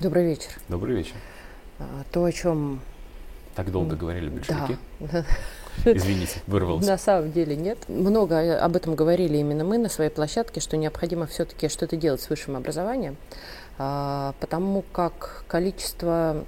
Добрый вечер. Добрый вечер. То, о чем... Так долго говорили большевики? Да. Извините, вырвалось. На самом деле нет. Много об этом говорили именно мы на своей площадке, что необходимо все-таки что-то делать с высшим образованием, потому как количество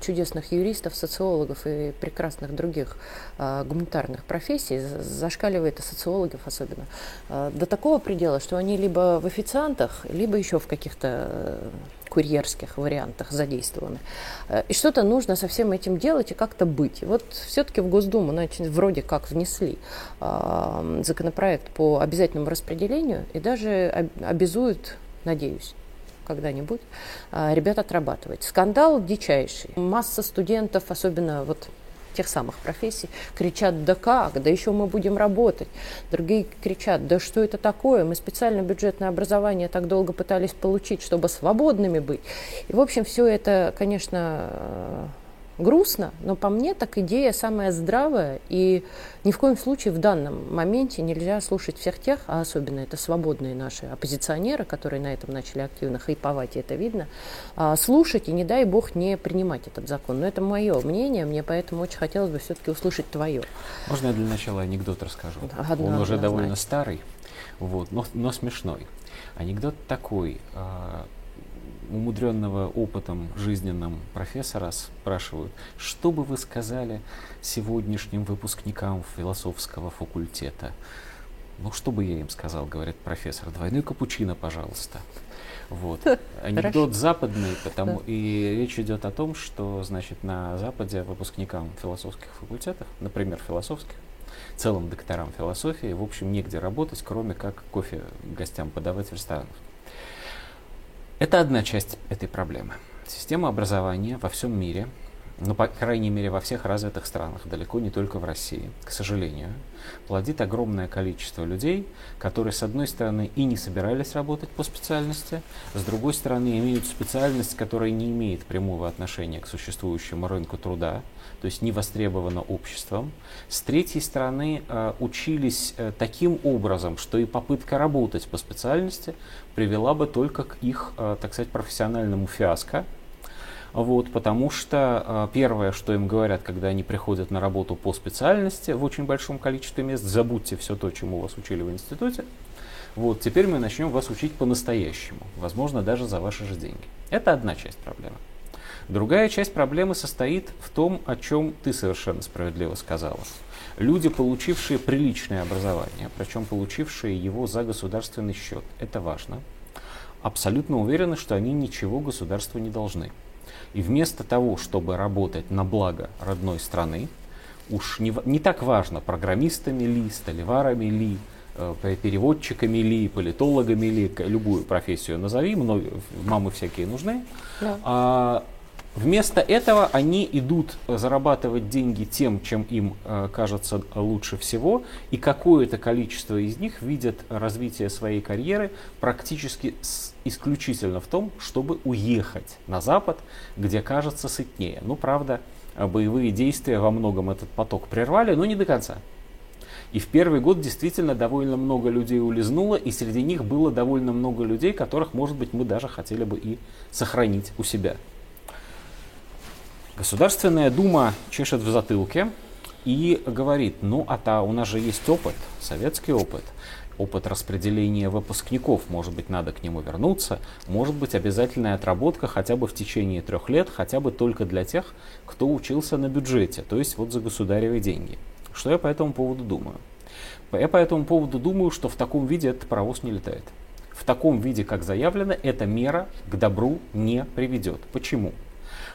чудесных юристов, социологов и прекрасных других гуманитарных профессий зашкаливает, и социологов особенно, до такого предела, что они либо в официантах, либо еще в каких-то... курьерских вариантах задействованы. И что-то нужно со всем этим делать и как-то быть. И вот все-таки в Госдуму вроде как внесли законопроект по обязательному распределению и даже обязуют, надеюсь, когда-нибудь ребят отрабатывать. Скандал дичайший. Масса студентов, особенно вот тех самых профессий, кричат: да как, да еще мы будем работать. Другие кричат: да что это такое, мы специально бюджетное образование так долго пытались получить, чтобы свободными быть. И, в общем, все это, конечно, грустно, но по мне так идея самая здравая, и ни в коем случае в данном моменте нельзя слушать всех тех, а особенно это свободные наши оппозиционеры, которые на этом начали активно хайповать, и это видно, слушать и, не дай бог, не принимать этот закон. Но это мое мнение, мне поэтому очень хотелось бы все-таки услышать твое. Можно я для начала анекдот расскажу? Он уже довольно старый, вот, но смешной. Анекдот такой. Умудренного опытом жизненным профессора спрашивают: что бы вы сказали сегодняшним выпускникам философского факультета? Ну, что бы я им сказал, говорит профессор, двойной капучино, пожалуйста. Вот. Анекдот хорошо. Западный, потому да. И речь идет о том, что, значит, на Западе выпускникам философских факультетов, например, философских, целым докторам философии, в общем, негде работать, кроме как кофе гостям подавать в ресторанах. Это одна часть этой проблемы. Система образования во всем мире, ну, по крайней мере, во всех развитых странах, далеко не только в России, к сожалению, плодит огромное количество людей, которые, с одной стороны, и не собирались работать по специальности, с другой стороны, имеют специальность, которая не имеет прямого отношения к существующему рынку труда, то есть не востребована обществом. С третьей стороны, учились таким образом, что и попытка работать по специальности привела бы только к их, так сказать, профессиональному фиаско. Вот, потому что первое, что им говорят, когда они приходят на работу по специальности в очень большом количестве мест: забудьте все то, чему вас учили в институте. Вот, теперь мы начнем вас учить по-настоящему, возможно, даже за ваши же деньги. Это одна часть проблемы. Другая часть проблемы состоит в том, о чем ты совершенно справедливо сказала. Люди, получившие приличное образование, причем получившие его за государственный счет, это важно, абсолютно уверены, что они ничего государству не должны. И вместо того, чтобы работать на благо родной страны, уж не так важно, программистами ли, столеварами ли, переводчиками ли, политологами ли, любую профессию назови, мамы всякие нужны. Да. Вместо этого они идут зарабатывать деньги тем, чем им кажется лучше всего, и какое-то количество из них видят развитие своей карьеры практически исключительно в том, чтобы уехать на Запад, где кажется сытнее. Ну, правда, боевые действия во многом этот поток прервали, но не до конца. И в первый год действительно довольно много людей улизнуло, и среди них было довольно много людей, которых, может быть, мы даже хотели бы и сохранить у себя. Государственная дума чешет в затылке и говорит: ну у нас же есть опыт, советский опыт распределения выпускников, может быть, надо к нему вернуться, может быть, обязательная отработка хотя бы в течение 3 лет, хотя бы только для тех, кто учился на бюджете, то есть вот за государевые деньги. Что я по этому поводу думаю? Я по этому поводу думаю, что в таком виде этот паровоз не летает. В таком виде, как заявлено, эта мера к добру не приведет. Почему?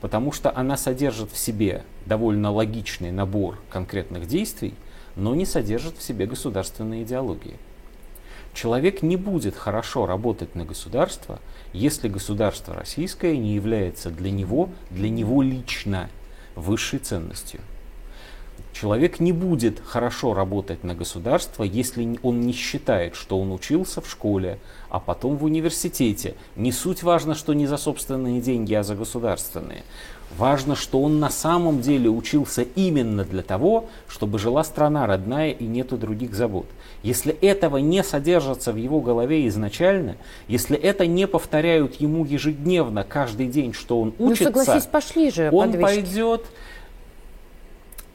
Потому что она содержит в себе довольно логичный набор конкретных действий, но не содержит в себе государственной идеологии. Человек не будет хорошо работать на государство, если государство российское не является для него лично высшей ценностью. Человек не будет хорошо работать на государство, если он не считает, что он учился в школе, а потом в университете. Не суть важно, что не за собственные деньги, а за государственные. Важно, что он на самом деле учился именно для того, чтобы жила страна родная и нету других забот. Если этого не содержится в его голове изначально, если это не повторяют ему ежедневно, каждый день, что он учится, ну, согласись, пошли же он подвижки. Пойдет...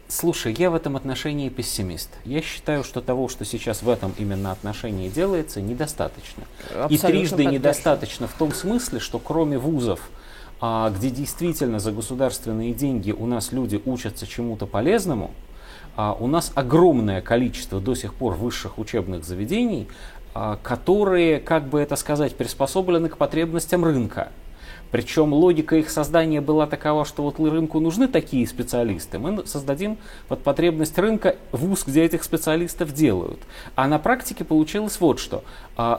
Слушай, я в этом отношении пессимист. Я считаю, что того, что сейчас в этом именно отношении делается, недостаточно. Абсолютно. И трижды поддержу. Недостаточно в том смысле, что кроме вузов, где действительно за государственные деньги у нас люди учатся чему-то полезному, у нас огромное количество до сих пор высших учебных заведений, которые, как бы это сказать, приспособлены к потребностям рынка. Причем логика их создания была такова, что вот рынку нужны такие специалисты, мы создадим под потребность рынка вуз, где этих специалистов делают. А на практике получилось вот что.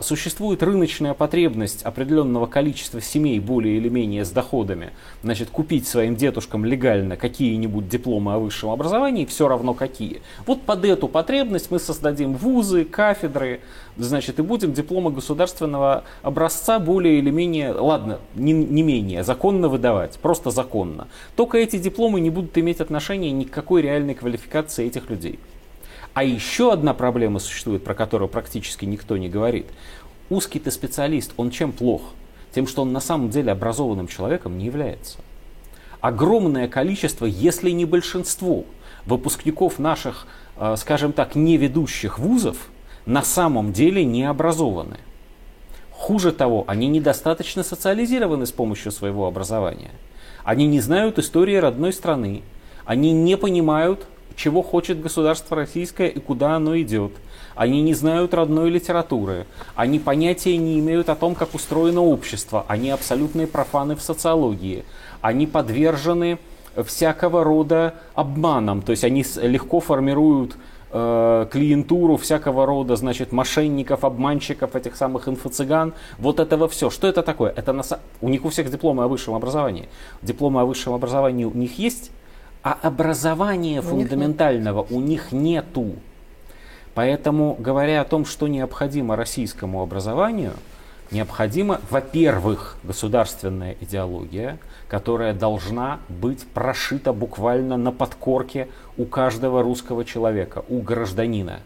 Существует рыночная потребность определенного количества семей, более или менее с доходами, значит, купить своим детушкам легально какие-нибудь дипломы о высшем образовании, все равно какие. Вот под эту потребность мы создадим вузы, кафедры, значит, и будем дипломы государственного образца более или менее, ладно, не менее, законно выдавать, просто законно. Только эти дипломы не будут иметь отношения ни к какой реальной квалификации этих людей. А еще одна проблема существует, про которую практически никто не говорит. Узкий-то специалист, он чем плох? Тем, что он на самом деле образованным человеком не является. Огромное количество, если не большинство, выпускников наших, скажем так, неведущих вузов на самом деле не образованы. Хуже того, они недостаточно социализированы с помощью своего образования. Они не знают истории родной страны. Они не понимают, чего хочет государство российское и куда оно идет. Они не знают родной литературы. Они понятия не имеют о том, как устроено общество. Они абсолютные профаны в социологии. Они подвержены всякого рода обманам. То есть они легко формируют клиентуру всякого рода, значит, мошенников, обманщиков, этих самых инфо-цыган, вот этого все. Что это такое? Это у них у всех дипломы о высшем образовании. Дипломы о высшем образовании у них есть, а образования фундаментального у них нету. Поэтому, говоря о том, что необходимо российскому образованию, необходима, во-первых, государственная идеология, которая должна быть прошита буквально на подкорке у каждого русского человека, у гражданина.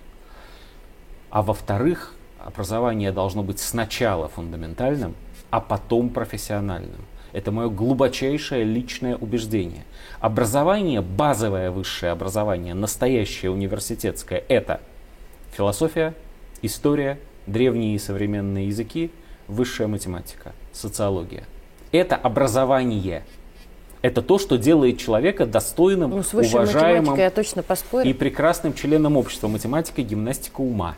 А во-вторых, образование должно быть сначала фундаментальным, а потом профессиональным. Это мое глубочайшее личное убеждение. Образование, базовое высшее образование, настоящее университетское, это философия, история, древние и современные языки, высшая математика, социология. Это образование. Это то, что делает человека достойным, ну, с высшей математикой я точно поспорю, и прекрасным членом общества. Математика, гимнастика ума.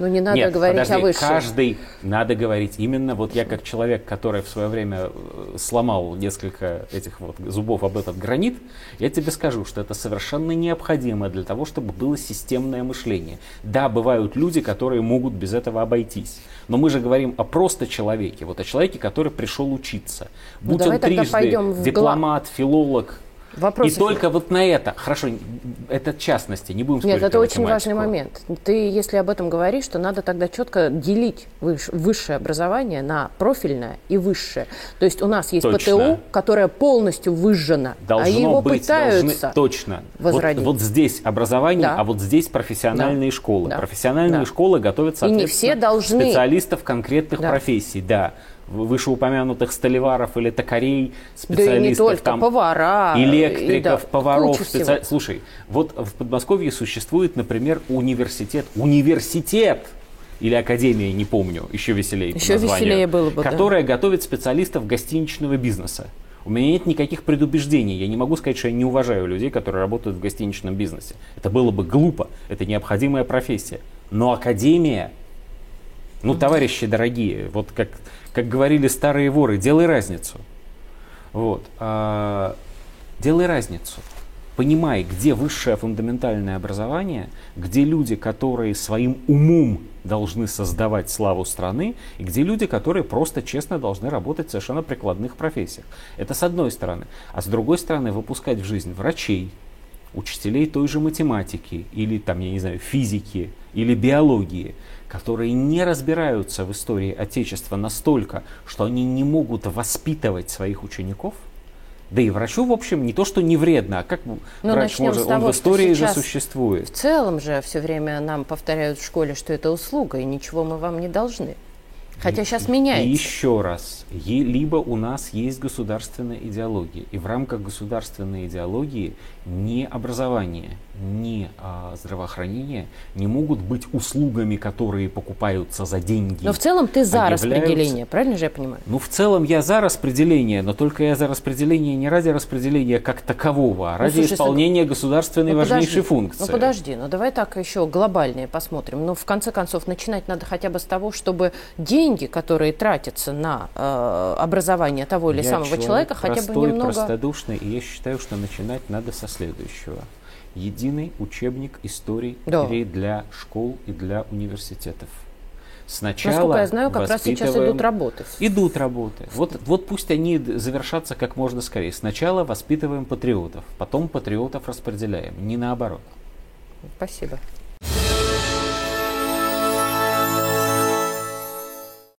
Ну, не надо о высшем. Каждый надо говорить. Именно вот я, как человек, который в свое время сломал несколько этих вот зубов об этот гранит, я тебе скажу, что это совершенно необходимо для того, чтобы было системное мышление. Да, бывают люди, которые могут без этого обойтись. Но мы же говорим о просто человеке, вот о человеке, который пришел учиться. Будь он трижды дипломат, филолог. Вопросов. И только вот на это, хорошо, это в частности, не будем спорить. Нет, это очень важный момент. Ты, если об этом говоришь, то надо тогда четко делить высшее образование на профильное и высшее. То есть у нас есть точно. ПТУ, которое полностью выжжено, должно, а его быть, пытаются точно возродить. Вот здесь образование, да. А вот здесь профессиональные, да. Школы. Да. Профессиональные, да. Школы готовят, соответственно, и не все должны... специалистов конкретных, да. Профессий, да. Вышеупомянутых столеваров или токарей, специалистов, да и не только, там, повара, электриков, и, да, поваров. Слушай, вот в Подмосковье существует, например, университет или академия, не помню, еще веселее было бы, которая, да. Готовит специалистов гостиничного бизнеса. У меня нет никаких предубеждений. Я не могу сказать, что я не уважаю людей, которые работают в гостиничном бизнесе. Это было бы глупо. Это необходимая профессия. Но академия... Ну, товарищи дорогие, вот как говорили старые воры, делай разницу. Вот. Делай разницу. Понимай, где высшее фундаментальное образование, где люди, которые своим умом должны создавать славу страны, и где люди, которые просто честно должны работать в совершенно прикладных профессиях. Это с одной стороны. А с другой стороны, выпускать в жизнь врачей, учителей той же математики или, там, я не знаю, физики или биологии, которые не разбираются в истории Отечества настолько, что они не могут воспитывать своих учеников. Да и врачу, в общем, не то, что не вредно, а как врач может, он в истории же существует. В целом же все время нам повторяют в школе, что это услуга, и ничего мы вам не должны. Хотя сейчас меняется. И еще раз, либо у нас есть государственная идеология, и в рамках государственной идеологии ни образование, ни здравоохранение не могут быть услугами, которые покупаются за деньги. Но в целом ты за распределение, правильно же я понимаю? Ну, в целом я за распределение, но только я за распределение не ради распределения как такового, а ради исполнения государственной важнейшей функции. Ну, подожди, ну давай так еще глобальнее посмотрим. Но в конце концов, начинать надо хотя бы с того, чтобы деньги, которые тратятся на образование того или самого человека, хотя бы немного... Я простодушный, и я считаю, что начинать надо со следующего. Единый учебник истории для школ и для университетов. Сначала насколько я знаю, как раз сейчас идут работы. Идут работы. Вот пусть они завершатся как можно скорее. Сначала воспитываем патриотов, потом патриотов распределяем. Не наоборот. Спасибо.